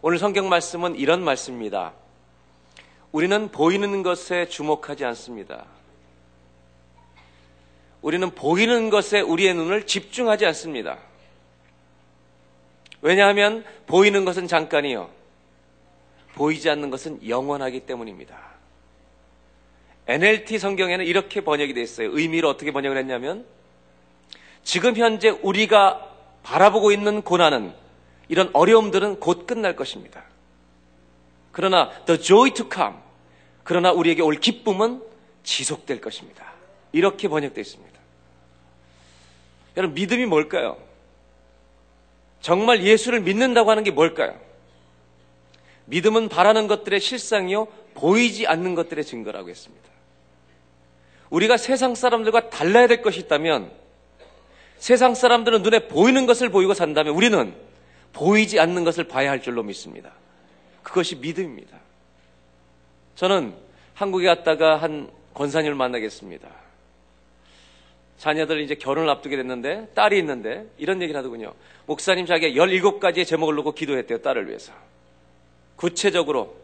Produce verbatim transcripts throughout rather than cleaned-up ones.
오늘 성경 말씀은 이런 말씀입니다. 우리는 보이는 것에 주목하지 않습니다. 우리는 보이는 것에 우리의 눈을 집중하지 않습니다. 왜냐하면 보이는 것은 잠깐이요, 보이지 않는 것은 영원하기 때문입니다. 엔엘티 성경에는 이렇게 번역이 되어 있어요. 의미로 어떻게 번역을 했냐면, 지금 현재 우리가 바라보고 있는 고난은, 이런 어려움들은 곧 끝날 것입니다. 그러나 the joy to come, 그러나 우리에게 올 기쁨은 지속될 것입니다. 이렇게 번역되어 있습니다. 여러분, 믿음이 뭘까요? 정말 예수를 믿는다고 하는 게 뭘까요? 믿음은 바라는 것들의 실상이요, 보이지 않는 것들의 증거라고 했습니다. 우리가 세상 사람들과 달라야 될 것이 있다면, 세상 사람들은 눈에 보이는 것을 보이고 산다면 우리는 보이지 않는 것을 봐야 할 줄로 믿습니다. 그것이 믿음입니다. 저는 한국에 갔다가 한 권사님을 만나겠습니다. 자녀들 이제 결혼을 앞두게 됐는데, 딸이 있는데 이런 얘기를 하더군요. 목사님, 자기가 열일곱 가지의 제목을 놓고 기도했대요. 딸을 위해서. 구체적으로.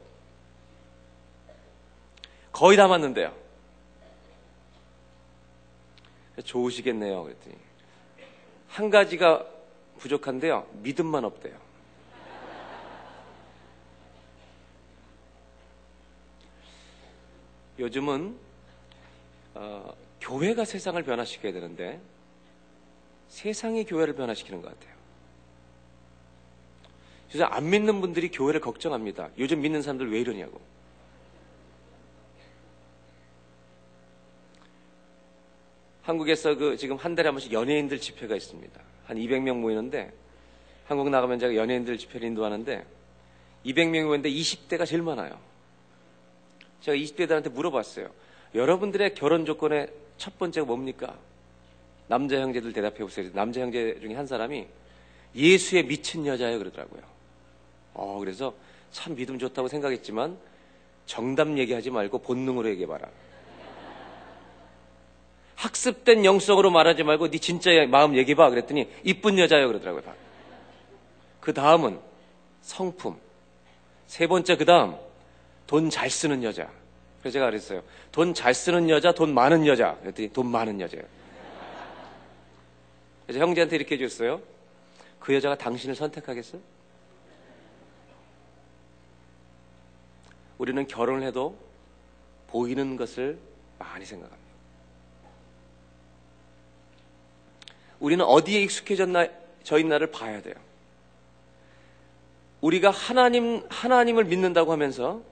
거의 다 맞는데요. 좋으시겠네요. 그랬더니 한 가지가 부족한데요, 믿음만 없대요. 요즘은 어, 교회가 세상을 변화시켜야 되는데 세상이 교회를 변화시키는 것 같아요. 요즘 안 믿는 분들이 교회를 걱정합니다. 요즘 믿는 사람들 왜 이러냐고. 한국에서 그 지금 한 달에 한 번씩 연예인들 집회가 있습니다. 한 이백 명 모이는데, 한국 나가면 제가 연예인들 집회를 인도하는데 이백 명이 모였는데 이십 대가 제일 많아요. 제가 이십 대들한테 물어봤어요. 여러분들의 결혼 조건의 첫 번째가 뭡니까? 남자 형제들 대답해 보세요. 남자 형제 중에 한 사람이 예수에 미친 여자예요 그러더라고요. 어, 그래서 참 믿음 좋다고 생각했지만 정답 얘기하지 말고 본능으로 얘기해봐라. 학습된 영성으로 말하지 말고 네 진짜 마음 얘기해봐. 그랬더니 이쁜 여자예요 그러더라고요. 그 다음은 성품. 세 번째 그 다음 돈 잘 쓰는 여자. 그래서 제가 그랬어요. 돈 잘 쓰는 여자, 돈 많은 여자. 그랬더니 돈 많은 여자예요. 그래서 형제한테 이렇게 해줬어요. 그 여자가 당신을 선택하겠어요? 우리는 결혼을 해도 보이는 것을 많이 생각합니다. 우리는 어디에 익숙해져 있나를 봐야 돼요. 우리가 하나님, 하나님을 믿는다고 하면서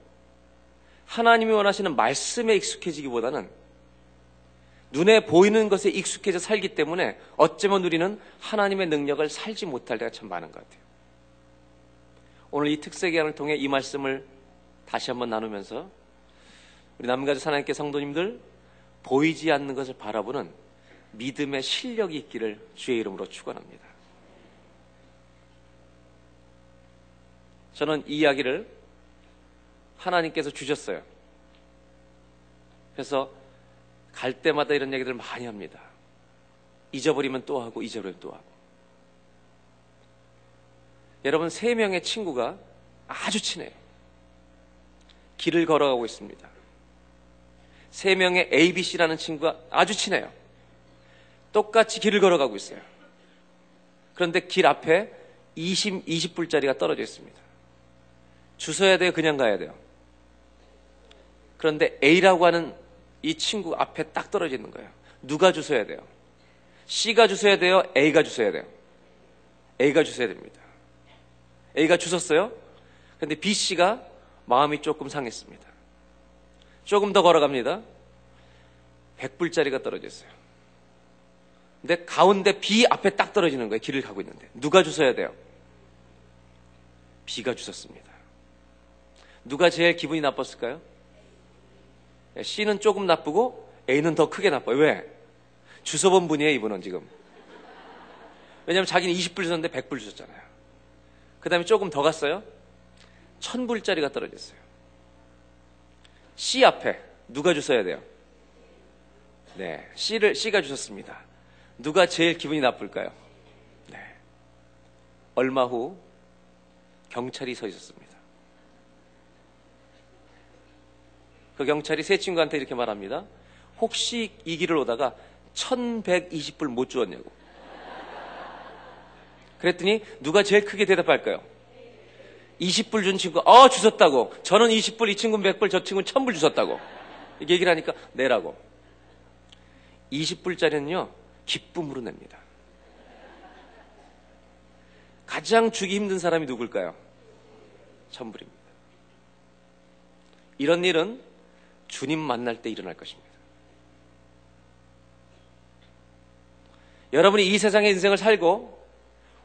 하나님이 원하시는 말씀에 익숙해지기보다는 눈에 보이는 것에 익숙해져 살기 때문에 어쩌면 우리는 하나님의 능력을 살지 못할 때가 참 많은 것 같아요. 오늘 이 특세 기간을 통해 이 말씀을 다시 한번 나누면서 우리 남가주 하나님께 성도님들, 보이지 않는 것을 바라보는 믿음의 실력이 있기를 주의 이름으로 축원합니다. 저는 이 이야기를 하나님께서 주셨어요. 그래서 갈 때마다 이런 얘기들을 많이 합니다. 잊어버리면 또 하고, 잊어버리면 또 하고. 여러분, 세 명의 친구가 아주 친해요. 길을 걸어가고 있습니다. 세 명의 에이비씨라는 친구가 아주 친해요. 똑같이 길을 걸어가고 있어요. 그런데 길 앞에 이십, 이십 불짜리가 떨어져 있습니다. 주워야 돼요? 그냥 가야 돼요? 그런데 A라고 하는 이 친구 앞에 딱 떨어져 있는 거예요. 누가 주워야 돼요? C가 주워야 돼요? A가 주워야 돼요? A가 주워야 됩니다. A가 주웠어요? 그런데 B씨가 마음이 조금 상했습니다. 조금 더 걸어갑니다. 백 불짜리가 떨어져 있어요. 근데 가운데 B 앞에 딱 떨어지는 거예요. 길을 가고 있는데. 누가 주워야 돼요? B가 주웠습니다. 누가 제일 기분이 나빴을까요? C는 조금 나쁘고 A는 더 크게 나빠요. 왜? 주워본 분이에요, 이분은 지금. 왜냐면 자기는 이십 불 주셨는데 백 불 주셨잖아요. 그 다음에 조금 더 갔어요. 천 불짜리가 떨어졌어요. C 앞에 누가 주워야 돼요? 네, C를, C가 주셨습니다. 누가 제일 기분이 나쁠까요? 네. 얼마 후 경찰이 서 있었습니다. 그 경찰이 세 친구한테 이렇게 말합니다. 혹시 이 길을 오다가 천백이십 불 못 주었냐고. 그랬더니 누가 제일 크게 대답할까요? 이십 불 준 친구, 어 주셨다고. 저는 이십 불, 이 친구는 백 불, 저 친구는 천 불 주셨다고. 이렇게 얘기를 하니까 내라고. 이십 불짜리는요 기쁨으로 냅니다. 가장 주기 힘든 사람이 누굴까요? 천불입니다. 이런 일은 주님 만날 때 일어날 것입니다. 여러분이 이 세상의 인생을 살고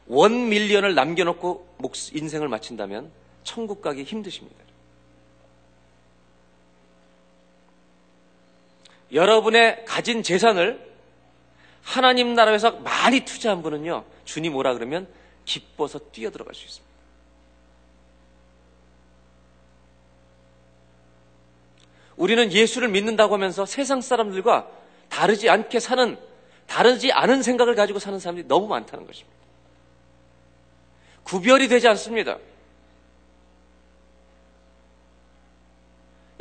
원 밀리언을 남겨놓고 인생을 마친다면 천국 가기 힘드십니다. 여러분의 가진 재산을 하나님 나라에서 많이 투자한 분은요 주님 오라 그러면 기뻐서 뛰어들어갈 수 있습니다. 우리는 예수를 믿는다고 하면서 세상 사람들과 다르지 않게 사는, 다르지 않은 생각을 가지고 사는 사람들이 너무 많다는 것입니다. 구별이 되지 않습니다.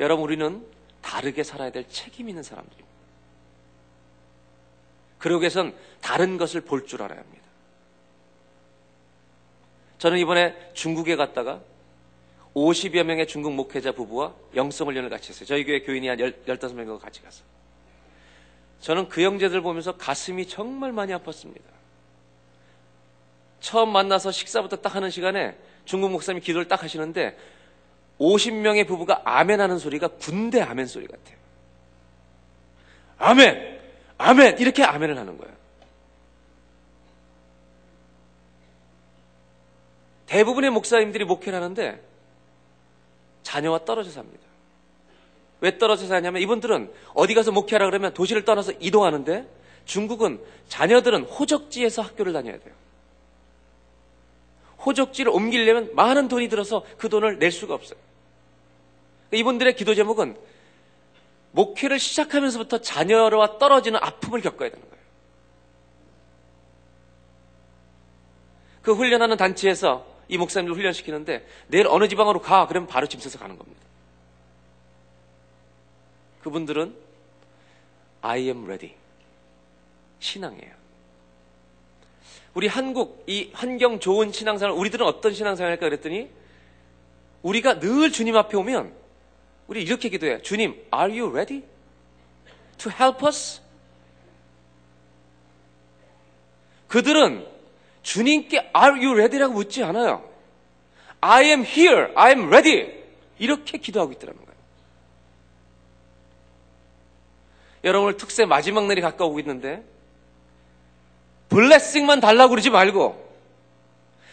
여러분, 우리는 다르게 살아야 될 책임 있는 사람들입니다. 그러기 위해선 다른 것을 볼 줄 알아야 합니다. 저는 이번에 중국에 갔다가 오십여 명의 중국 목회자 부부와 영성훈련을 같이 했어요. 저희 교회 교인이 한 열다섯 명과 같이 갔어요. 저는 그 형제들 보면서 가슴이 정말 많이 아팠습니다. 처음 만나서 식사부터 딱 하는 시간에 중국 목사님이 기도를 딱 하시는데 오십 명의 부부가 아멘 하는 소리가 군대 아멘 소리 같아요. 아멘! 아멘! 이렇게 아멘을 하는 거예요. 대부분의 목사님들이 목회를 하는데 자녀와 떨어져 삽니다. 왜 떨어져 사냐면 이분들은 어디 가서 목회하라 그러면 도시를 떠나서 이동하는데 중국은 자녀들은 호적지에서 학교를 다녀야 돼요. 호적지를 옮기려면 많은 돈이 들어서 그 돈을 낼 수가 없어요. 이분들의 기도 제목은 목회를 시작하면서부터 자녀와 떨어지는 아픔을 겪어야 되는 거예요. 그 훈련하는 단체에서 이 목사님들 훈련시키는데 내일 어느 지방으로 가 그러면 바로 짐 싸서 가는 겁니다. 그분들은 I am ready 신앙이에요. 우리 한국 이 환경 좋은 신앙생활, 우리들은 어떤 신앙생활일까 그랬더니 우리가 늘 주님 앞에 오면 우리 이렇게 기도해요. 주님, are you ready to help us? 그들은 주님께 Are you ready라고 묻지 않아요. I am here, I am ready 이렇게 기도하고 있더라는 거예요. 여러분 오늘 특세 마지막 날이 가까우고 있는데 블레싱만 달라고 그러지 말고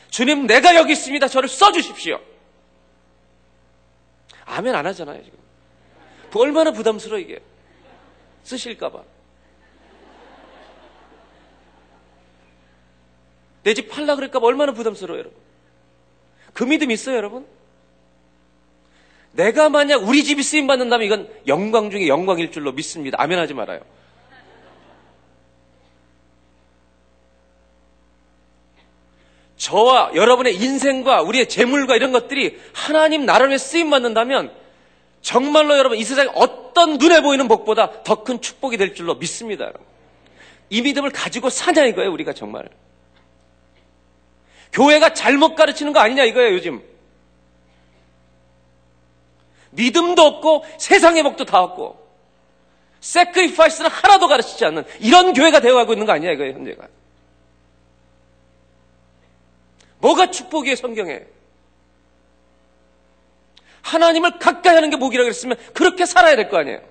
주님 내가 여기 있습니다. 저를 써주십시오. 아멘 안 하잖아요 지금. 얼마나 부담스러워 이게. 쓰실까 봐. 내 집 팔라 그럴까봐 얼마나 부담스러워요, 여러분. 그 믿음 있어요, 여러분? 내가 만약 우리 집이 쓰임받는다면 이건 영광 중에 영광일 줄로 믿습니다. 아멘 하지 말아요. 저와 여러분의 인생과 우리의 재물과 이런 것들이 하나님 나라를 위해 쓰임받는다면 정말로 여러분 이 세상에 어떤 눈에 보이는 복보다 더 큰 축복이 될 줄로 믿습니다, 여러분. 이 믿음을 가지고 사냐 이거예요, 우리가 정말. 교회가 잘못 가르치는 거 아니냐 이거예요 요즘. 믿음도 없고 세상의 복도 다 없고 sacrifice는 하나도 가르치지 않는 이런 교회가 되어가고 있는 거 아니냐 이거예요 현재가. 뭐가 축복이에요 성경에. 하나님을 가까이 하는 게 복이라고 했으면 그렇게 살아야 될 거 아니에요.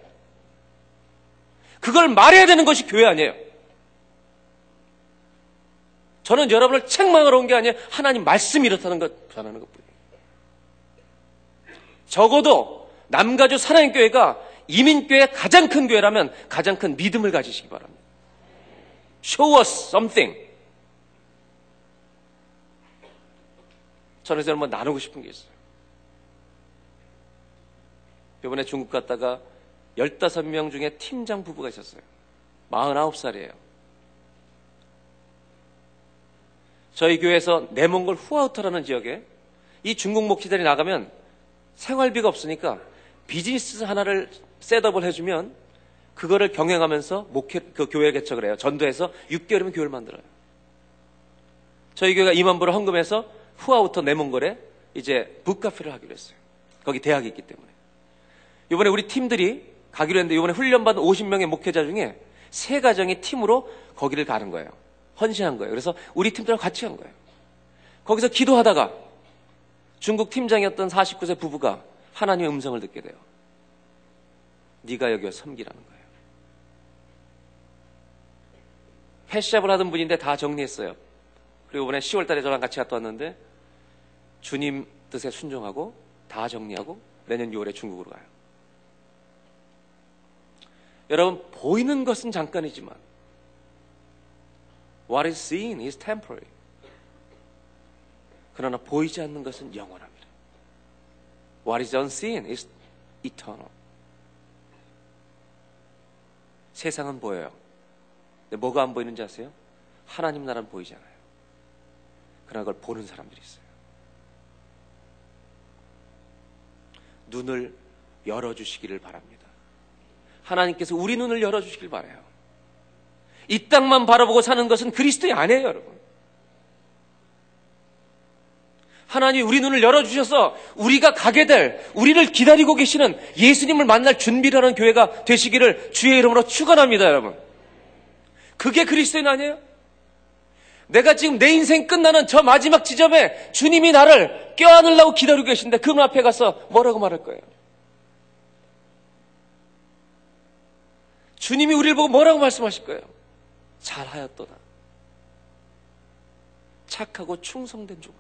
그걸 말해야 되는 것이 교회 아니에요. 저는 여러분을 책망하러 온 게 아니에요. 하나님 말씀이 이렇다는 것 전하는 것뿐이에요. 적어도 남가주 사랑교회가 이민교회의 가장 큰 교회라면 가장 큰 믿음을 가지시기 바랍니다. Show us something. 저는 이제 한번 나누고 싶은 게 있어요. 이번에 중국 갔다가 열다섯 명 중에 팀장 부부가 있었어요. 마흔아홉 살이에요. 저희 교회에서 내몽골 후아우터라는 지역에 이 중국 목회자들이 나가면 생활비가 없으니까 비즈니스 하나를 셋업을 해주면 그거를 경영하면서 목회, 그 교회 개척을 해요. 전도해서 육 개월이면 교회를 만들어요. 저희 교회가 이만 불을 헌금해서 후아우터 내몽골에 이제 북카페를 하기로 했어요. 거기 대학이 있기 때문에. 이번에 우리 팀들이 가기로 했는데 이번에 훈련받은 오십 명의 목회자 중에 세 가정이 팀으로 거기를 가는 거예요. 헌신한 거예요. 그래서 우리 팀들하고 같이 간 거예요. 거기서 기도하다가 중국 팀장이었던 사십구 세 부부가 하나님의 음성을 듣게 돼요. 네가 여기 와서 섬기라는 거예요. 펫샵을 하던 분인데 다 정리했어요. 그리고 이번에 시월 달에 저랑 같이 갔다 왔는데 주님 뜻에 순종하고 다 정리하고 내년 유월에 중국으로 가요. 여러분, 보이는 것은 잠깐이지만 What is seen is temporary. 그러나 보이지 않는 것은 영원합니다. What is unseen is eternal. 세상은 보여요. 근데 뭐가 안 보이는지 아세요? 하나님 나라는 보이지 않아요. 그러나 그걸 보는 사람들이 있어요. 눈을 열어주시기를 바랍니다. 하나님께서 우리 눈을 열어주시길 바라요. 이 땅만 바라보고 사는 것은 그리스도의 아니에요, 여러분. 하나님 우리 눈을 열어주셔서 우리가 가게 될, 우리를 기다리고 계시는 예수님을 만날 준비를 하는 교회가 되시기를 주의 이름으로 축원합니다, 여러분. 그게 그리스도인 아니에요? 내가 지금 내 인생 끝나는 저 마지막 지점에 주님이 나를 껴안으려고 기다리고 계신데 그분 앞에 가서 뭐라고 말할 거예요? 주님이 우리를 보고 뭐라고 말씀하실 거예요? 잘하였도다. 착하고 충성된 종아.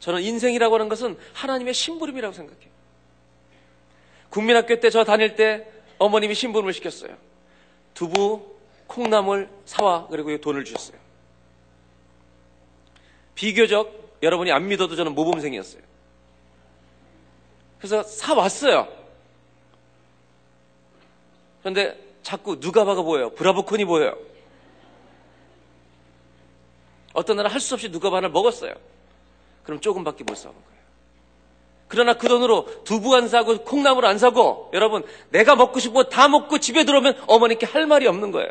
저는 인생이라고 하는 것은 하나님의 심부름이라고 생각해요. 국민학교 때 저 다닐 때 어머님이 심부름을 시켰어요. 두부, 콩나물 사와. 그리고 돈을 주셨어요. 비교적 여러분이 안 믿어도 저는 모범생이었어요. 그래서 사왔어요. 그런데 자꾸 누가바가 보여요. 브라보콘이 보여요. 어떤 날은 할 수 없이 누가바 하나를 먹었어요. 그럼 조금밖에 못 사오는 거예요. 그러나 그 돈으로 두부 안 사고 콩나물 안 사고 여러분 내가 먹고 싶은 거 다 먹고 집에 들어오면 어머니께 할 말이 없는 거예요.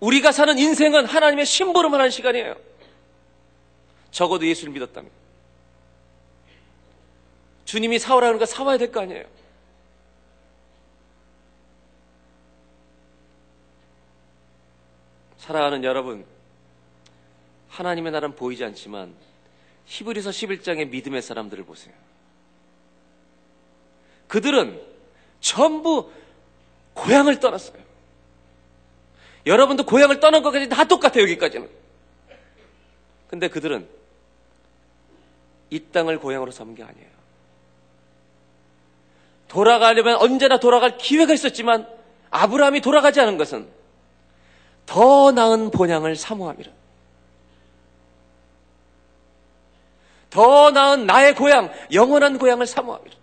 우리가 사는 인생은 하나님의 심부름을 하는 시간이에요. 적어도 예수를 믿었다면. 주님이 사오라고 하니까 사와야 될 거 아니에요. 사랑하는 여러분, 하나님의 나라는 보이지 않지만 히브리서 십일 장의 믿음의 사람들을 보세요. 그들은 전부 고향을 떠났어요. 여러분도 고향을 떠난 것까지 다 똑같아요. 여기까지는. 근데 그들은 이 땅을 고향으로 삼은 게 아니에요. 돌아가려면 언제나 돌아갈 기회가 있었지만 아브라함이 돌아가지 않은 것은 더 나은 본향을 사모함이라. 더 나은 나의 고향, 영원한 고향을 사모함이라.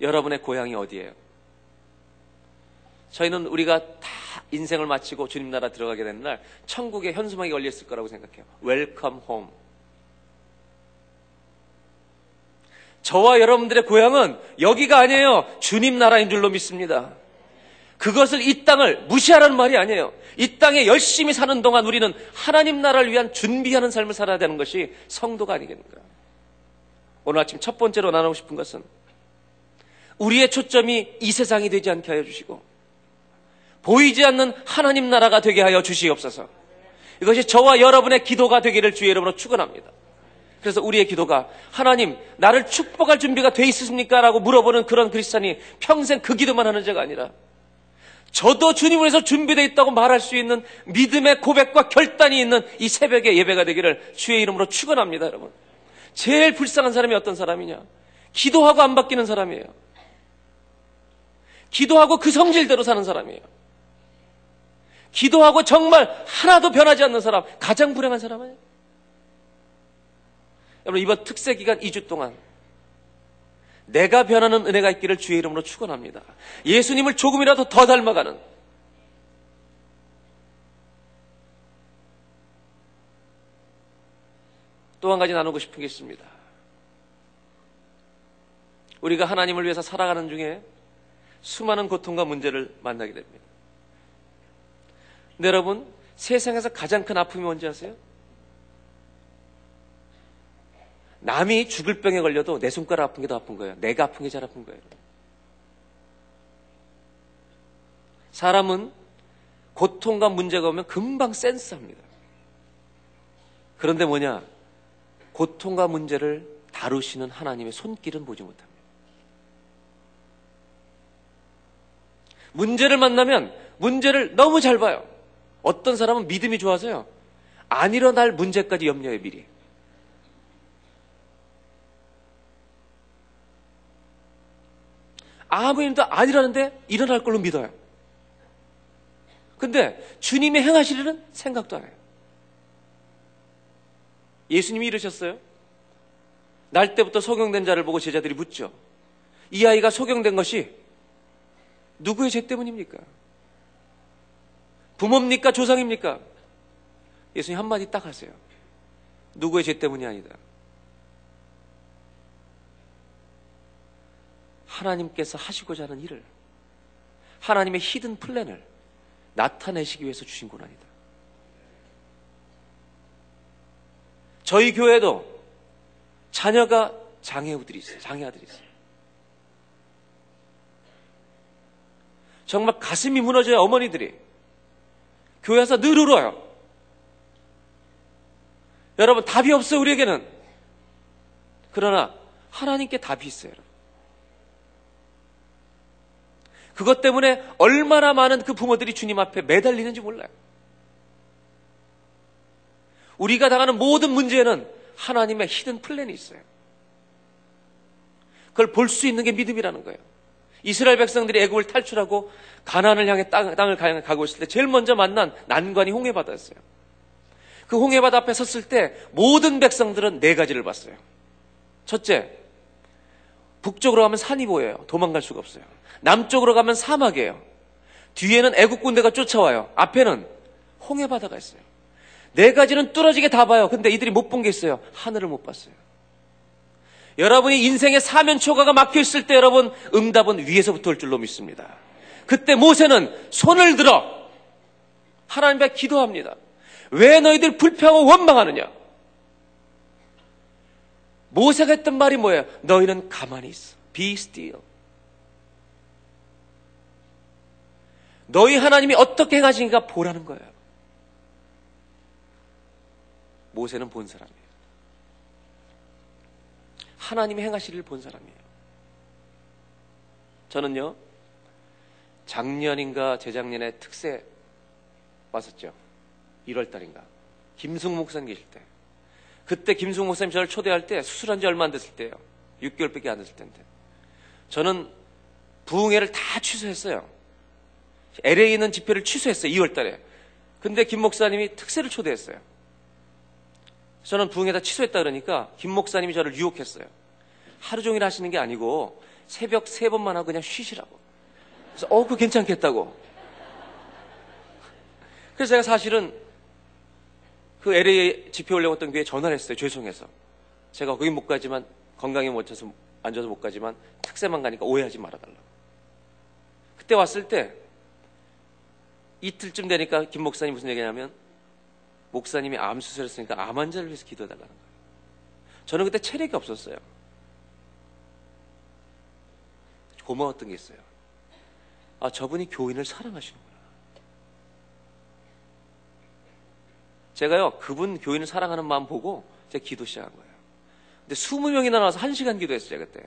여러분의 고향이 어디예요? 저희는 우리가 다 인생을 마치고 주님 나라 들어가게 되는 날 천국에 현수막이 걸려있을 거라고 생각해요. 웰컴 홈. 저와 여러분들의 고향은 여기가 아니에요. 주님 나라인 줄로 믿습니다. 그것을 이 땅을 무시하라는 말이 아니에요. 이 땅에 열심히 사는 동안 우리는 하나님 나라를 위한 준비하는 삶을 살아야 되는 것이 성도가 아니겠는가. 오늘 아침 첫 번째로 나누고 싶은 것은 우리의 초점이 이 세상이 되지 않게 하여 주시고 보이지 않는 하나님 나라가 되게 하여 주시옵소서. 이것이 저와 여러분의 기도가 되기를 주의 이름으로 축원합니다. 그래서 우리의 기도가 하나님 나를 축복할 준비가 돼 있으십니까? 라고 물어보는 그런 크리스찬이 평생 그 기도만 하는 자가 아니라 저도 주님을 위해서 준비되어 있다고 말할 수 있는 믿음의 고백과 결단이 있는 이 새벽의 예배가 되기를 주의 이름으로 축원합니다. 여러분, 제일 불쌍한 사람이 어떤 사람이냐? 기도하고 안 바뀌는 사람이에요. 기도하고 그 성질대로 사는 사람이에요. 기도하고 정말 하나도 변하지 않는 사람, 가장 불행한 사람 아니에요? 여러분, 이번 특세 기간 이 주 동안 내가 변하는 은혜가 있기를 주의 이름으로 축원합니다. 예수님을 조금이라도 더 닮아가는 또 한 가지 나누고 싶은 게 있습니다. 우리가 하나님을 위해서 살아가는 중에 수많은 고통과 문제를 만나게 됩니다. 근데 여러분, 세상에서 가장 큰 아픔이 뭔지 아세요? 남이 죽을 병에 걸려도 내 손가락 아픈 게 더 아픈 거예요. 내가 아픈 게 잘 아픈 거예요. 사람은 고통과 문제가 오면 금방 센스합니다. 그런데 뭐냐? 고통과 문제를 다루시는 하나님의 손길은 보지 못합니다. 문제를 만나면 문제를 너무 잘 봐요. 어떤 사람은 믿음이 좋아서요, 안 일어날 문제까지 염려해 미리. 아무 일도 안 일어나는데 일어날 걸로 믿어요. 근데 주님이 행하실 일은 생각도 안 해요. 예수님이 이러셨어요. 날 때부터 소경된 자를 보고 제자들이 묻죠. 이 아이가 소경된 것이 누구의 죄 때문입니까? 부모입니까? 조상입니까? 예수님 한마디 딱 하세요. 누구의 죄 때문이 아니다. 하나님께서 하시고자 하는 일을, 하나님의 히든 플랜을 나타내시기 위해서 주신 고난이다. 저희 교회도 자녀가 장애우들이 있어요. 장애아들이 있어요. 정말 가슴이 무너져요. 어머니들이 교회 와서 늘 울어요. 여러분, 답이 없어요, 우리에게는. 그러나 하나님께 답이 있어요, 여러분. 그것 때문에 얼마나 많은 그 부모들이 주님 앞에 매달리는지 몰라요. 우리가 당하는 모든 문제에는 하나님의 히든 플랜이 있어요. 그걸 볼 수 있는 게 믿음이라는 거예요. 이스라엘 백성들이 애굽을 탈출하고 가나안을 향해 땅, 땅을 가고 있을 때 제일 먼저 만난 난관이 홍해바다였어요. 그 홍해바다 앞에 섰을 때 모든 백성들은 네 가지를 봤어요. 첫째, 북쪽으로 가면 산이 보여요. 도망갈 수가 없어요. 남쪽으로 가면 사막이에요. 뒤에는 애국 군대가 쫓아와요. 앞에는 홍해바다가 있어요. 네 가지는 뚫어지게 다 봐요. 근데 이들이 못 본 게 있어요. 하늘을 못 봤어요. 여러분이 인생의 사면초가가 막혀있을 때 여러분, 응답은 위에서부터 올 줄로 믿습니다. 그때 모세는 손을 들어 하나님 앞에 기도합니다. 왜 너희들 불평하고 원망하느냐? 모세가 했던 말이 뭐예요? 너희는 가만히 있어. Be still. 너희 하나님이 어떻게 행하시는가 보라는 거예요. 모세는 본 사람이에요. 하나님이 행하실 일을 본 사람이에요. 저는요, 작년인가 재작년에 특세 왔었죠. 일월 달인가. 김승 목사님 계실 때. 그때 김승 목사님 저를 초대할 때 수술한 지 얼마 안 됐을 때예요. 육 개월밖에 안 됐을 때인데. 저는 부흥회를 다 취소했어요. 엘에이에 있는 집회를 취소했어요. 이월 달에. 근데 김 목사님이 특세를 초대했어요. 저는 부흥회 다 취소했다 그러니까 김 목사님이 저를 유혹했어요. 하루 종일 하시는 게 아니고 새벽 세 번만 하고 그냥 쉬시라고. 그래서 어, 그거 괜찮겠다고. 그래서 제가 사실은 그 엘에이에 집회 오려고 했던 교회에 전화를 했어요. 죄송해서. 제가 거긴 못 가지만, 건강에 못 쳐서, 안 좋아서 못 가지만 특세만 가니까 오해하지 말아달라고. 그때 왔을 때 이틀쯤 되니까 김 목사님 무슨 얘기냐면, 목사님이 암 수술했으니까 암 환자를 위해서 기도해달라는 거예요. 저는 그때 체력이 없었어요. 고마웠던 게 있어요. 아, 저분이 교인을 사랑하시는구나. 제가요, 그분 교인을 사랑하는 마음 보고 제가 기도 시작한 거예요. 근데 이십 명이나 나와서 한 시간 기도했어요, 제가 그때.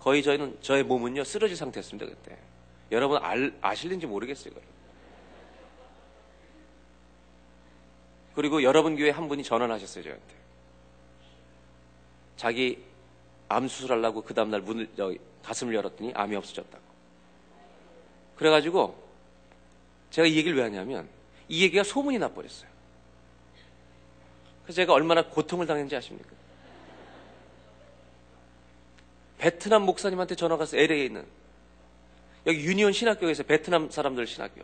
거의 저희는, 저의 몸은요, 쓰러질 상태였습니다, 그때. 여러분 알, 아실는지 모르겠어요, 그걸. 그리고 여러분 교회 한 분이 전화를 하셨어요, 저한테. 자기 암 수술하려고 그 다음날 문을, 여기, 가슴을 열었더니 암이 없어졌다고. 그래가지고 제가 이 얘기를 왜 하냐면, 이 얘기가 소문이 나버렸어요. 그래서 제가 얼마나 고통을 당했는지 아십니까? 베트남 목사님한테 전화가 왔어요. 엘에이에 있는 여기 유니온 신학교에서, 베트남 사람들 신학교.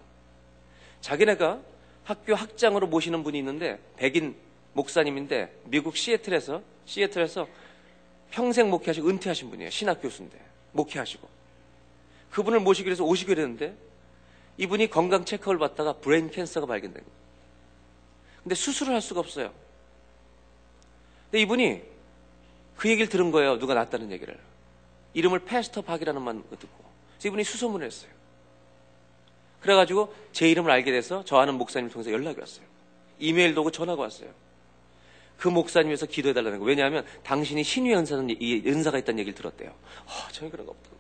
자기네가 학교 학장으로 모시는 분이 있는데 백인 목사님인데 미국 시애틀에서 시애틀에서 평생 목회하시고 은퇴하신 분이에요. 신학 교수인데 목회하시고 그분을 모시기 위해서 오시게 됐는데 이분이 건강 체크를 받다가 브레인 캔서가 발견된 거예요. 근데 수술을 할 수가 없어요. 근데 이분이 그 얘기를 들은 거예요. 누가 났다는 얘기를. 이름을 패스터 박이라는 말 듣고. 그래서 이분이 수소문을 했어요. 그래가지고 제 이름을 알게 돼서 저 아는 목사님을 통해서 연락이 왔어요. 이메일도 오고 전화가 왔어요. 그 목사님에서 기도해달라는 거예요. 왜냐하면 당신이 신유의 은사는, 은사가 있다는 얘기를 들었대요. 아, 전혀 그런 거 없다고.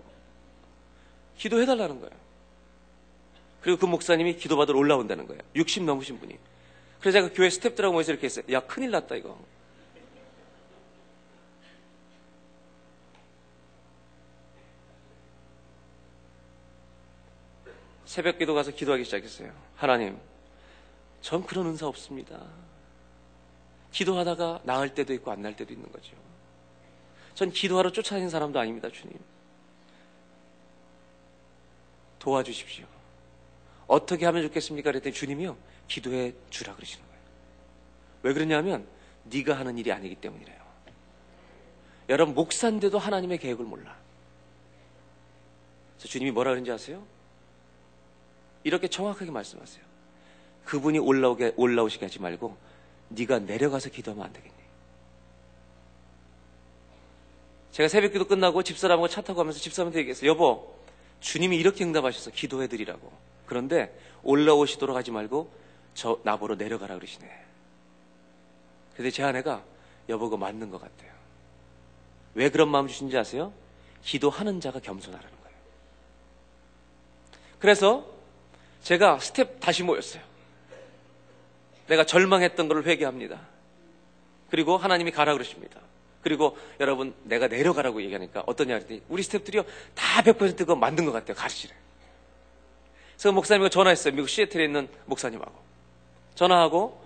기도해달라는 거예요. 그리고 그 목사님이 기도받으러 올라온다는 거예요. 육십 넘으신 분이. 그래서 제가 교회 스태프들하고 모여서 이렇게 했어요. 야, 큰일 났다, 이거. 새벽 기도 가서 기도하기 시작했어요. 하나님, 전 그런 은사 없습니다. 기도하다가 나을 때도 있고 안 나을 때도 있는 거죠. 전 기도하러 쫓아다니는 사람도 아닙니다, 주님. 도와주십시오. 어떻게 하면 좋겠습니까? 그랬더니 주님이요, 기도해 주라 그러시는 거예요. 왜 그러냐면 네가 하는 일이 아니기 때문이래요. 여러분, 목사인데도 하나님의 계획을 몰라. 그래서 주님이 뭐라 그러는지 아세요? 이렇게 정확하게 말씀하세요. 그분이 올라오게, 올라오시게 하지 말고 네가 내려가서 기도하면 안 되겠니? 제가 새벽기도 끝나고 집사람하고 차 타고 가면서 집사람한테 얘기했어요. 여보, 주님이 이렇게 응답하셔서 기도해드리라고. 그런데 올라오시도록 하지 말고 저 나보러 내려가라 그러시네. 근데 제 아내가 여보가 맞는 것 같아요. 왜 그런 마음 주신지 아세요? 기도하는 자가 겸손하라는 거예요. 그래서 제가 스텝 다시 모였어요. 내가 절망했던 걸 회개합니다. 그리고 하나님이 가라 그러십니다. 그리고 여러분, 내가 내려가라고 얘기하니까 어떠냐 그랬더니 우리 스텝들이요, 다 백 퍼센트 그거 만든 것 같아요. 가르치래. 그래서 목사님과 전화했어요. 미국 시애틀에 있는 목사님하고. 전화하고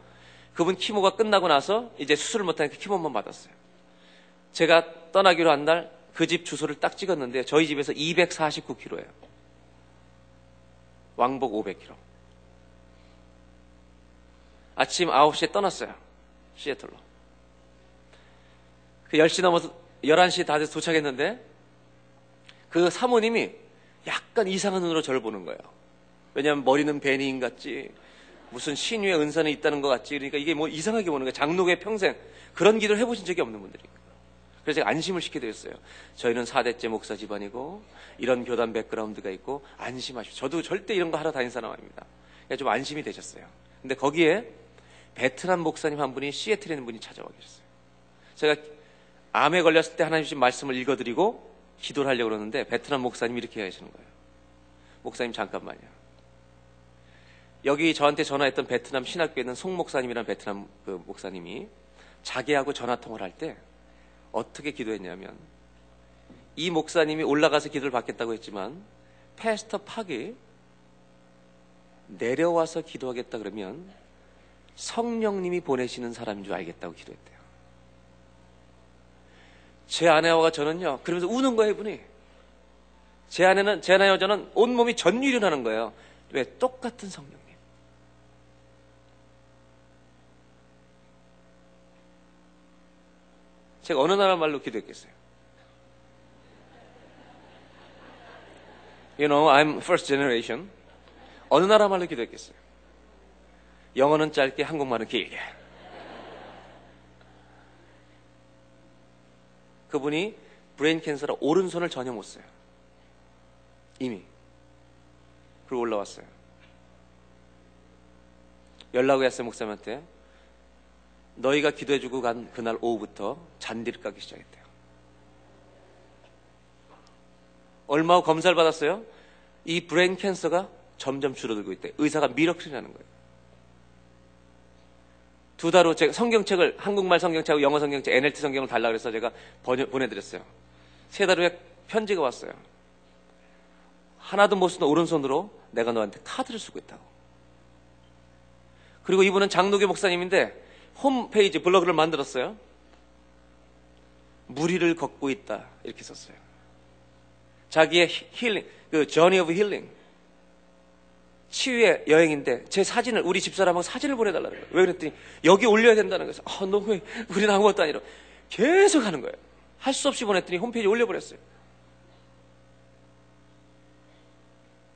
그분 키모가 끝나고 나서 이제 수술을 못하니까 키모만 받았어요. 제가 떠나기로 한 날 그 집 주소를 딱 찍었는데 저희 집에서 이백사십구 킬로미터예요. 왕복 오백 킬로미터. 아침 아홉 시에 떠났어요. 시애틀로. 그 열 시 넘어서 열한 시 다 돼서 도착했는데 그 사모님이 약간 이상한 눈으로 저를 보는 거예요. 왜냐하면 머리는 베니인 같지, 무슨 신유의 은사는 있다는 것 같지. 그러니까 이게 뭐 이상하게 보는 거예요. 장로의 평생 그런 기도를 해보신 적이 없는 분들이니까. 그래서 제가 안심을 시켜드렸어요. 저희는 사 대째 목사 집안이고 이런 교단 백그라운드가 있고 안심하십시오. 저도 절대 이런 거 하러 다닌 사람 아닙니다. 그러니까 좀 안심이 되셨어요. 근데 거기에 베트남 목사님 한 분이, 시애틀에 있는 분이 찾아와 계셨어요. 제가 암에 걸렸을 때 하나님 주신 말씀을 읽어드리고 기도를 하려고 그러는데 베트남 목사님이 이렇게 하시는 거예요. 목사님, 잠깐만요. 여기 저한테 전화했던 베트남 신학교에 있는 송 목사님이라는 베트남 그 목사님이 자기하고 전화통화를 할 때 어떻게 기도했냐면, 이 목사님이 올라가서 기도를 받겠다고 했지만 패스터 팍이 내려와서 기도하겠다 그러면 성령님이 보내시는 사람인 줄 알겠다고 기도했대요. 제 아내와 저는요, 그러면서 우는 거예요, 이분이. 제 아내는, 제 아내와 저는 온몸이 전율이 나는 거예요. 왜? 똑같은 성령님. 제가 어느 나라 말로 기도했겠어요? You know, I'm first generation. 어느 나라 말로 기도했겠어요? 영어는 짧게, 한국말은 길게. 그분이 브레인 캔서로 오른손을 전혀 못 써요. 이미. 그리고 올라왔어요. 연락을 했어요, 목사님한테. 너희가 기도해주고 간 그날 오후부터 잔디를 까기 시작했대요. 얼마 후 검사를 받았어요. 이 브레인 캔서가 점점 줄어들고 있대요. 의사가 미러클이라는 거예요. 두 달 후 제가 성경책을, 한국말 성경책하고 영어 성경책, 엔엘티 성경을 달라고 해서 제가 번여, 보내드렸어요. 세 달 후에 편지가 왔어요. 하나도 못 쓰는 오른손으로 내가 너한테 카드를 쓰고 있다고. 그리고 이분은 장로교 목사님인데 홈페이지 블로그를 만들었어요. 무리를 걷고 있다 이렇게 썼어요. 자기의 힐링, 그 journey of healing. 치유의 여행인데 제 사진을 우리 집사람하고 사진을 보내달라는 거예요. 왜 그랬더니 여기 올려야 된다는 거예요. 아, 너 왜 우리는 아무것도 아니라 계속 하는 거예요. 할 수 없이 보냈더니 홈페이지에 올려버렸어요.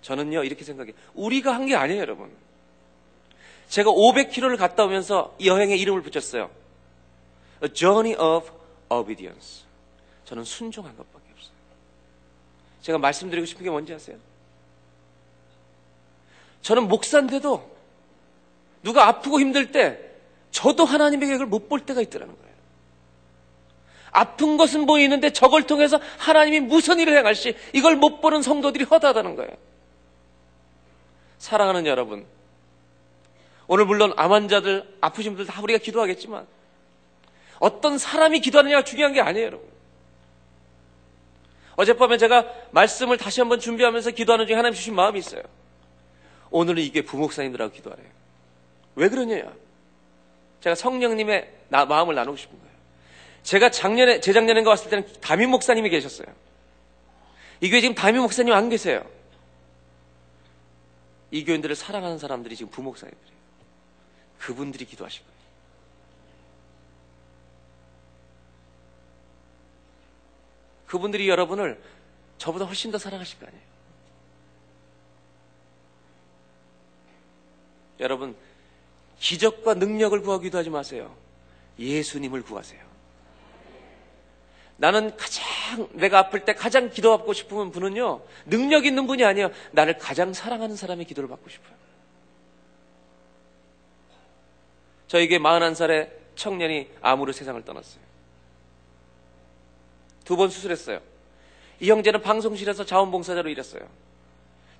저는요 이렇게 생각해요. 우리가 한 게 아니에요, 여러분. 제가 오백 킬로미터를 갔다 오면서 여행에 이름을 붙였어요. A journey of obedience. 저는 순종한 것밖에 없어요. 제가 말씀드리고 싶은 게 뭔지 아세요? 저는 목사인데도 누가 아프고 힘들 때 저도 하나님의 계획을 못 볼 때가 있더라는 거예요. 아픈 것은 보이는데 저걸 통해서 하나님이 무슨 일을 행할지 이걸 못 보는 성도들이 허다하다는 거예요. 사랑하는 여러분, 오늘 물론 암 환자들, 아프신 분들 다 우리가 기도하겠지만 어떤 사람이 기도하느냐가 중요한 게 아니에요, 여러분. 어젯밤에 제가 말씀을 다시 한번 준비하면서 기도하는 중에 하나님 주신 마음이 있어요. 오늘은 이게 부목사님들하고 기도하래요. 왜 그러냐? 제가 성령님의 나, 마음을 나누고 싶은 거예요. 제가 작년에, 재작년인가 왔을 때는 담임 목사님이 계셨어요. 이 교회 지금 담임 목사님 안 계세요. 이 교인들을 사랑하는 사람들이 지금 부목사님들이에요. 그분들이 기도하실 거예요. 그분들이 여러분을 저보다 훨씬 더 사랑하실 거 아니에요. 여러분, 기적과 능력을 구하기도 하지 마세요. 예수님을 구하세요. 나는 가장 내가 아플 때 가장 기도받고 싶은 분은요, 능력 있는 분이 아니에요. 나를 가장 사랑하는 사람의 기도를 받고 싶어요. 저에게 마흔한 살의 청년이 암으로 세상을 떠났어요. 두 번 수술했어요. 이 형제는 방송실에서 자원봉사자로 일했어요.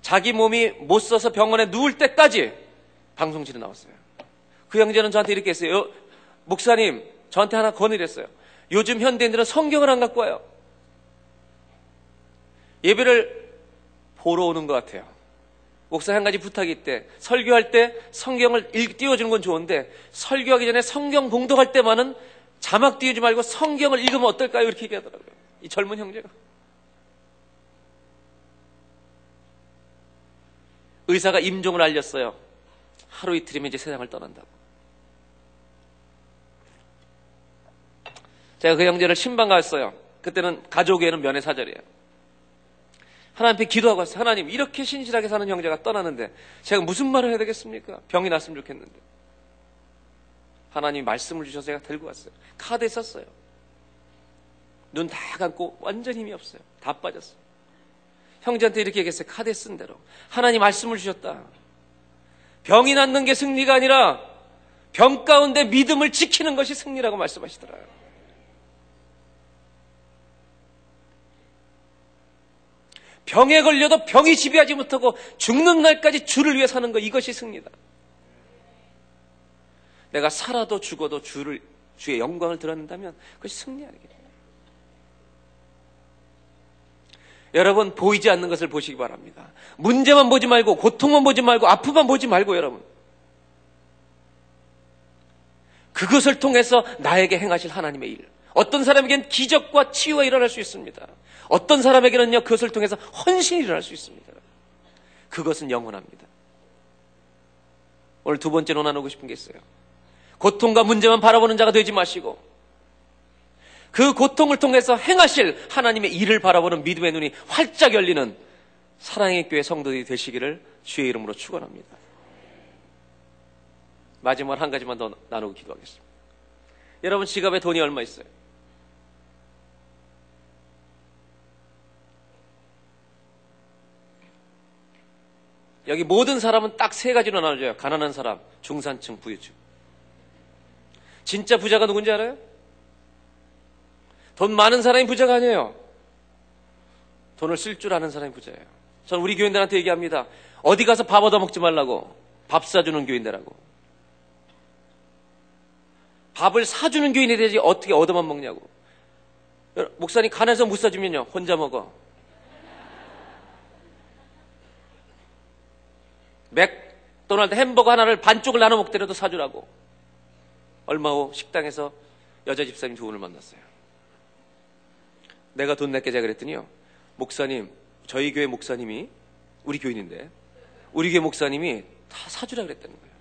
자기 몸이 못 써서 병원에 누울 때까지 방송실에 나왔어요. 그 형제는 저한테 이렇게 했어요. 요, 목사님, 저한테 하나 건의를 했어요. 요즘 현대인들은 성경을 안 갖고 와요. 예배를 보러 오는 것 같아요. 목사 한 가지 부탁이 있대. 설교할 때 성경을 띄워주는 건 좋은데 설교하기 전에 성경 봉독할 때만은 자막 띄우지 말고 성경을 읽으면 어떨까요? 이렇게 얘기하더라고요. 이 젊은 형제가. 의사가 임종을 알렸어요. 하루 이틀이면 이제 세상을 떠난다고. 제가 그 형제를 신방 갔어요. 그때는 가족에는 면회 사절이에요. 하나님 앞에 기도하고 왔어요. 하나님, 이렇게 신실하게 사는 형제가 떠나는데 제가 무슨 말을 해야 되겠습니까? 병이 났으면 좋겠는데. 하나님이 말씀을 주셔서 제가 들고 왔어요. 카드에 썼어요. 눈 다 감고 완전 힘이 없어요. 다 빠졌어요. 형제한테 이렇게 얘기했어요. 카드에 쓴 대로. 하나님 말씀을 주셨다. 병이 낫는 게 승리가 아니라 병 가운데 믿음을 지키는 것이 승리라고 말씀하시더라고요. 병에 걸려도 병이 지배하지 못하고 죽는 날까지 주를 위해 사는 것, 이것이 승리다. 내가 살아도 죽어도 주를, 주의 영광을 드러낸다면 그것이 승리 아니겠냐. 여러분, 보이지 않는 것을 보시기 바랍니다. 문제만 보지 말고, 고통만 보지 말고, 아픔만 보지 말고, 여러분. 그것을 통해서 나에게 행하실 하나님의 일. 어떤 사람에게는 기적과 치유가 일어날 수 있습니다. 어떤 사람에게는요, 그것을 통해서 헌신이 일어날 수 있습니다. 그것은 영원합니다. 오늘 두 번째로 나누고 싶은 게 있어요. 고통과 문제만 바라보는 자가 되지 마시고 그 고통을 통해서 행하실 하나님의 일을 바라보는 믿음의 눈이 활짝 열리는 사랑의 교회 성도들이 되시기를 주의 이름으로 축원합니다. 마지막으로 한 가지만 더 나누고 기도하겠습니다. 여러분, 지갑에 돈이 얼마 있어요? 여기 모든 사람은 딱 세 가지로 나눠져요. 가난한 사람, 중산층, 부유층. 진짜 부자가 누군지 알아요? 돈 많은 사람이 부자가 아니에요. 돈을 쓸 줄 아는 사람이 부자예요. 저는 우리 교인들한테 얘기합니다. 어디 가서 밥 얻어 먹지 말라고. 밥 사주는 교인들하고. 밥을 사주는 교인이 되지 어떻게 얻어만 먹냐고. 목사님, 가난해서 못 사주면요, 혼자 먹어. 맥도날드 햄버거 하나를 반쪽을 나눠 먹더라도 사주라고. 얼마 후 식당에서 여자 집사님 두 분을 만났어요. 내가 돈 낼게 제가 그랬더니요, 목사님, 저희 교회 목사님이 우리 교인인데 우리 교회 목사님이 다 사주라 그랬다는 거예요.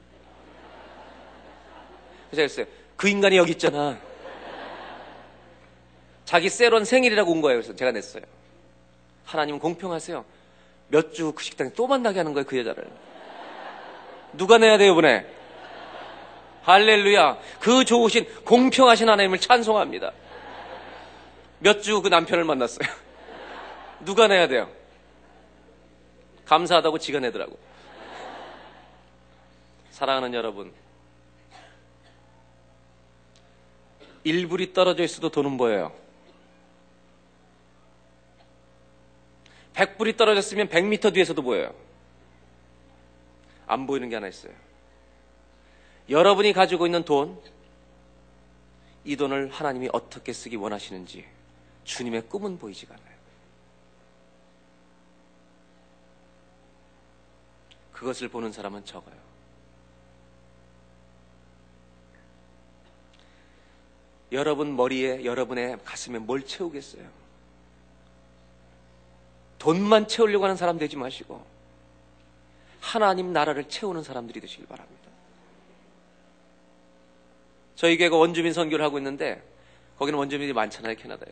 그래서 그랬어요. 그 인간이 여기 있잖아. 자기 세론 생일이라고 온 거예요. 그래서 제가 냈어요. 하나님은 공평하세요. 몇 주 그 식당에 또 만나게 하는 거예요, 그 여자를. 누가 내야 돼요, 이번에? 할렐루야. 그 좋으신 공평하신 하나님을 찬송합니다. 몇 주 그 남편을 만났어요. 누가 내야 돼요? 감사하다고 지가 내더라고. 사랑하는 여러분, 일불이 떨어져 있어도 돈은 보여요. 백불이 떨어졌으면 백 미터 뒤에서도 보여요. 안 보이는 게 하나 있어요. 여러분이 가지고 있는 돈, 이 돈을 하나님이 어떻게 쓰기 원하시는지 주님의 꿈은 보이지가 않아요. 그것을 보는 사람은 적어요. 여러분 머리에, 여러분의 가슴에 뭘 채우겠어요? 돈만 채우려고 하는 사람 되지 마시고 하나님 나라를 채우는 사람들이 되시길 바랍니다. 저희 교회가 원주민 선교를 하고 있는데 거기는 원주민들이 많잖아요, 캐나다에.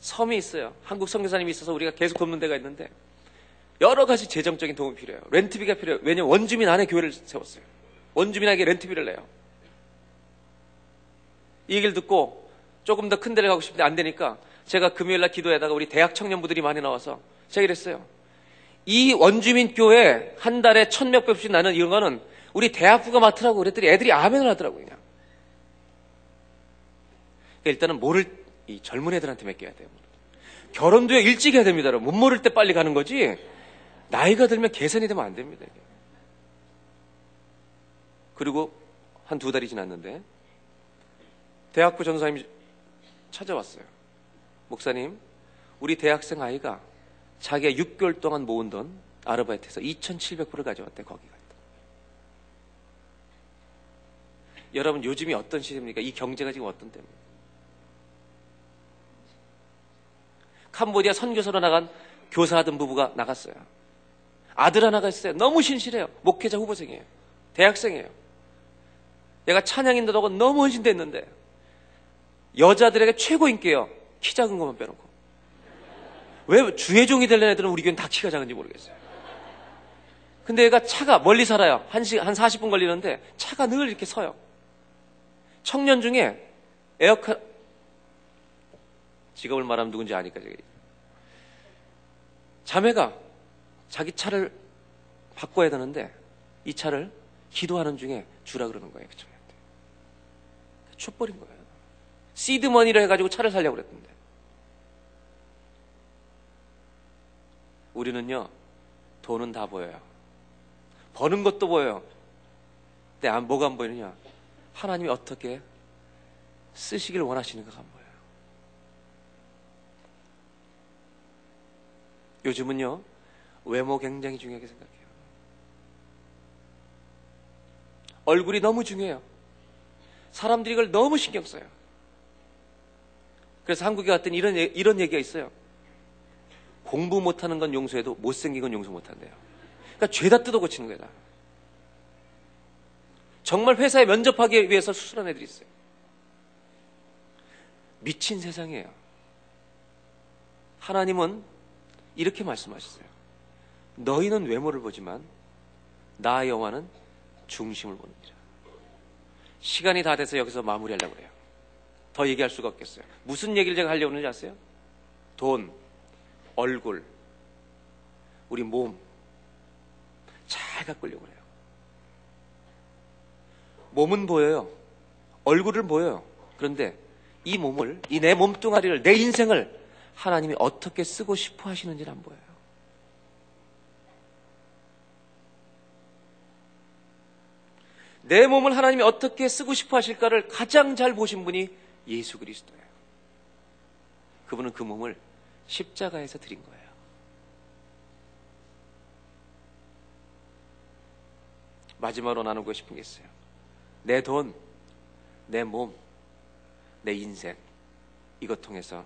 섬이 있어요. 한국 선교사님이 있어서 우리가 계속 돕는 데가 있는데 여러 가지 재정적인 도움이 필요해요. 렌트비가 필요해요. 왜냐면 원주민 안에 교회를 세웠어요. 원주민에게 렌트비를 내요. 이 얘기를 듣고 조금 더 큰 데를 가고 싶은데 안 되니까 제가 금요일날 기도에다가 우리 대학 청년부들이 많이 나와서 제가 이랬어요. 이 원주민 교회 한 달에 천몇 배씩 나는 이런 거는 우리 대학부가 맡으라고 그랬더니 애들이 아멘을 하더라고요. 그냥. 그러니까 일단은 모를 이 젊은 애들한테 맡겨야 돼요. 결혼도 일찍 해야 됩니다. 못 모를 때 빨리 가는 거지 나이가 들면 계산이 되면 안 됩니다. 이게. 그리고 한 두 달이 지났는데 대학부 전사님이 찾아왔어요. 목사님, 우리 대학생 아이가 자기가 육 개월 동안 모은 돈 아르바이트에서 이천칠백 불을 가져왔대. 거기 갔다. 여러분, 요즘이 어떤 시대입니까? 이 경제가 지금 어떤 때입니까? 캄보디아 선교사로 나간 교사하던 부부가 나갔어요. 아들 하나가 있어요. 너무 신실해요. 목회자 후보생이에요. 대학생이에요. 얘가 찬양인들하고 너무 헌신됐는데 여자들에게 최고 인기예요. 키 작은 것만 빼놓고. 왜 주혜종이 되려는 애들은 우리 교회는 다 키가 작은지 모르겠어요. 근데 얘가 차가 멀리 살아요. 한 시간, 한 사십 분 걸리는데 차가 늘 이렇게 서요. 청년 중에 에어컨, 직업을 말하면 누군지 아니까. 제가. 자매가 자기 차를 바꿔야 되는데 이 차를 기도하는 중에 주라 그러는 거예요. 그 청년한테. 촛불인 거예요. 시드머니를 해가지고 차를 살려고 그랬던데. 우리는요, 돈은 다 보여요. 버는 것도 보여요. 근데 안, 뭐가 안 보이느냐? 하나님이 어떻게 쓰시길 원하시는가가 안 보여요. 요즘은요, 외모 굉장히 중요하게 생각해요. 얼굴이 너무 중요해요. 사람들이 이걸 너무 신경 써요. 그래서 한국에 갔더니 이런, 이런 얘기가 있어요. 공부 못하는 건 용서해도 못생긴 건 용서 못한대요. 그러니까 죄다 뜯어 고치는 거예요. 다. 정말 회사에 면접하기 위해서 수술한 애들이 있어요. 미친 세상이에요. 하나님은 이렇게 말씀하셨어요. 너희는 외모를 보지만 나의 영화는 중심을 보느니라. 시간이 다 돼서 여기서 마무리하려고 해요. 더 얘기할 수가 없겠어요. 무슨 얘기를 제가 하려고 하는지 아세요? 돈, 얼굴, 우리 몸 잘 가꾸려고 해요. 몸은 보여요. 얼굴은 보여요. 그런데 이 몸을, 이 내 몸뚱아리를, 내 인생을 하나님이 어떻게 쓰고 싶어 하시는지는 안 보여요. 내 몸을 하나님이 어떻게 쓰고 싶어 하실까를 가장 잘 보신 분이 예수 그리스도예요. 그분은 그 몸을 십자가에서 드린 거예요. 마지막으로 나누고 싶은 게 있어요. 내 돈, 내 몸, 내 인생, 이것 통해서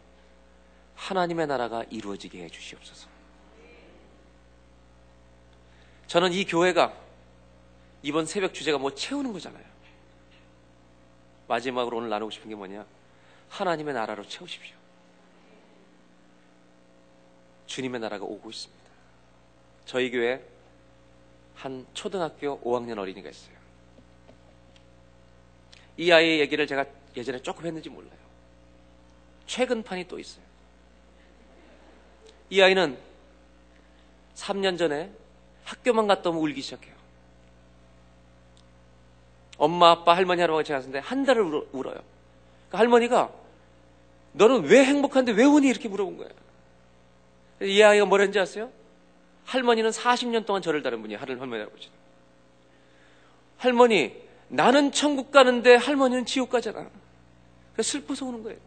하나님의 나라가 이루어지게 해주시옵소서. 저는 이 교회가 이번 새벽 주제가 뭐 채우는 거잖아요. 마지막으로 오늘 나누고 싶은 게 뭐냐? 하나님의 나라로 채우십시오. 주님의 나라가 오고 있습니다. 저희 교회에 한 초등학교 오 학년 어린이가 있어요. 이 아이의 얘기를 제가 예전에 조금 했는지 몰라요. 최근판이 또 있어요. 이 아이는 삼 년 전에 학교만 갔다 오면 울기 시작해요. 엄마, 아빠, 할머니, 할아버지가 제가 갔는데 한 달을 울어, 울어요. 그러니까 할머니가 너는 왜 행복한데 왜 우니? 이렇게 물어본 거예요. 이 아이가 뭐랬는지 아세요? 할머니는 사십 년 동안 저를 다룬 분이에요. 할머니, 할아버지. 할머니, 나는 천국 가는데 할머니는 지옥 가잖아. 그래서 슬퍼서 우는 거예요.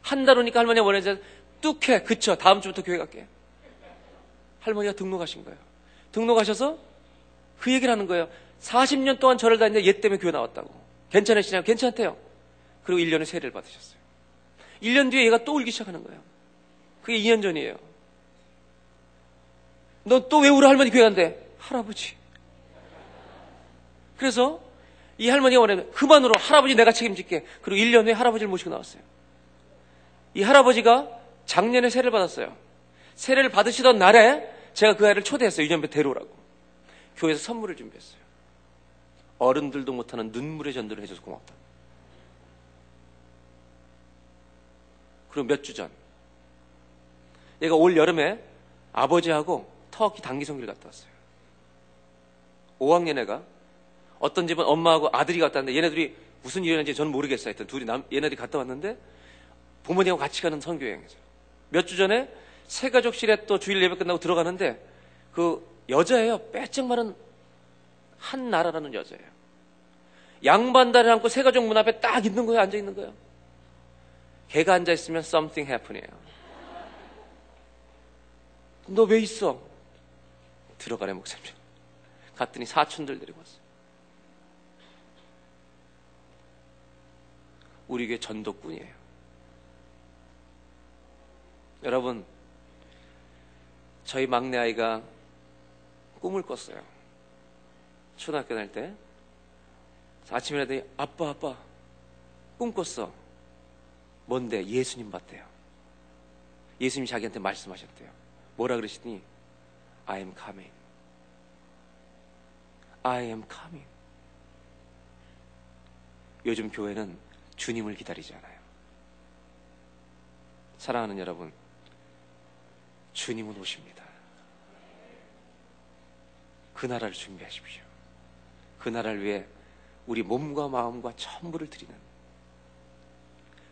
한 달 오니까 할머니가 뭐랬는지 뚝해. 그쵸. 다음 주부터 교회 갈게. 할머니가 등록하신 거예요. 등록하셔서 그 얘기를 하는 거예요. 사십 년 동안 절을 다니는데 얘 때문에 교회 나왔다고. 괜찮으시냐고. 괜찮대요. 그리고 일 년에 세례를 받으셨어요. 일 년 뒤에 얘가 또 울기 시작하는 거예요. 그게 이 년 전이에요. 너 또 왜 울어? 할머니 교회 간대. 할아버지. 그래서 이 할머니가 뭐냐면 그만으로 할아버지 내가 책임질게. 그리고 일 년 후에 할아버지를 모시고 나왔어요. 이 할아버지가 작년에 세례를 받았어요. 세례를 받으시던 날에 제가 그 아이를 초대했어요. 유년배 데려오라고. 교회에서 선물을 준비했어요. 어른들도 못하는 눈물의 전도를 해줘서 고맙다. 그리고 몇 주 전 얘가 올 여름에 아버지하고 터키 단기성교를 갔다 왔어요. 오 학년 애가 어떤 집은 엄마하고 아들이 갔다 왔는데 얘네들이 무슨 일이었는지 저는 모르겠어요. 하여튼 둘이 남, 얘네들이 갔다 왔는데 부모님하고 같이 가는 선교여행에서 몇 주 전에 새가족실에 또 주일 예배 끝나고 들어가는데 그 여자예요. 빼짝 마른 한나라라는 여자예요. 양반다리를 안고 새가족 문 앞에 딱 있는 거예요. 앉아 있는 거예요. 걔가 앉아 있으면 something happen이에요. 너 왜 있어? 들어가래 목사님. 갔더니 사촌들 데리고 왔어요. 우리 교회 전도꾼이에요. 여러분, 저희 막내 아이가 꿈을 꿨어요. 초등학교 다닐 때 아침에 일어나더니 아빠 아빠 꿈 꿨어. 뭔데? 예수님 봤대요. 예수님이 자기한테 말씀하셨대요. 뭐라 그러시더니 I am coming. I am coming. 요즘 교회는 주님을 기다리지 않아요. 사랑하는 여러분, 주님은 오십니다. 그 나라를 준비하십시오. 그 나라를 위해 우리 몸과 마음과 전부를 드리는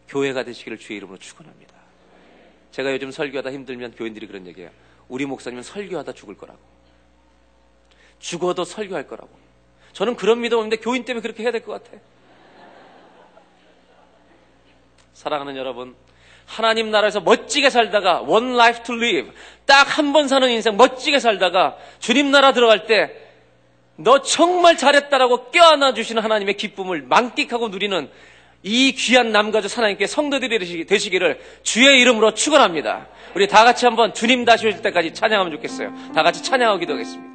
교회가 되시기를 주의 이름으로 축원합니다. 제가 요즘 설교하다 힘들면 교인들이 그런 얘기해요. 우리 목사님은 설교하다 죽을 거라고. 죽어도 설교할 거라고. 저는 그런 믿음 없는데 교인 때문에 그렇게 해야 될 것 같아. 사랑하는 여러분, 하나님 나라에서 멋지게 살다가 one life to live, 딱 한 번 사는 인생 멋지게 살다가 주님 나라 들어갈 때 너 정말 잘했다라고 껴안아 주시는 하나님의 기쁨을 만끽하고 누리는 이 귀한 남가주 하나님께 성도들이 되시기를 주의 이름으로 축원합니다. 우리 다 같이 한번 주님 다시 오실 때까지 찬양하면 좋겠어요. 다 같이 찬양하고 기도하겠습니다.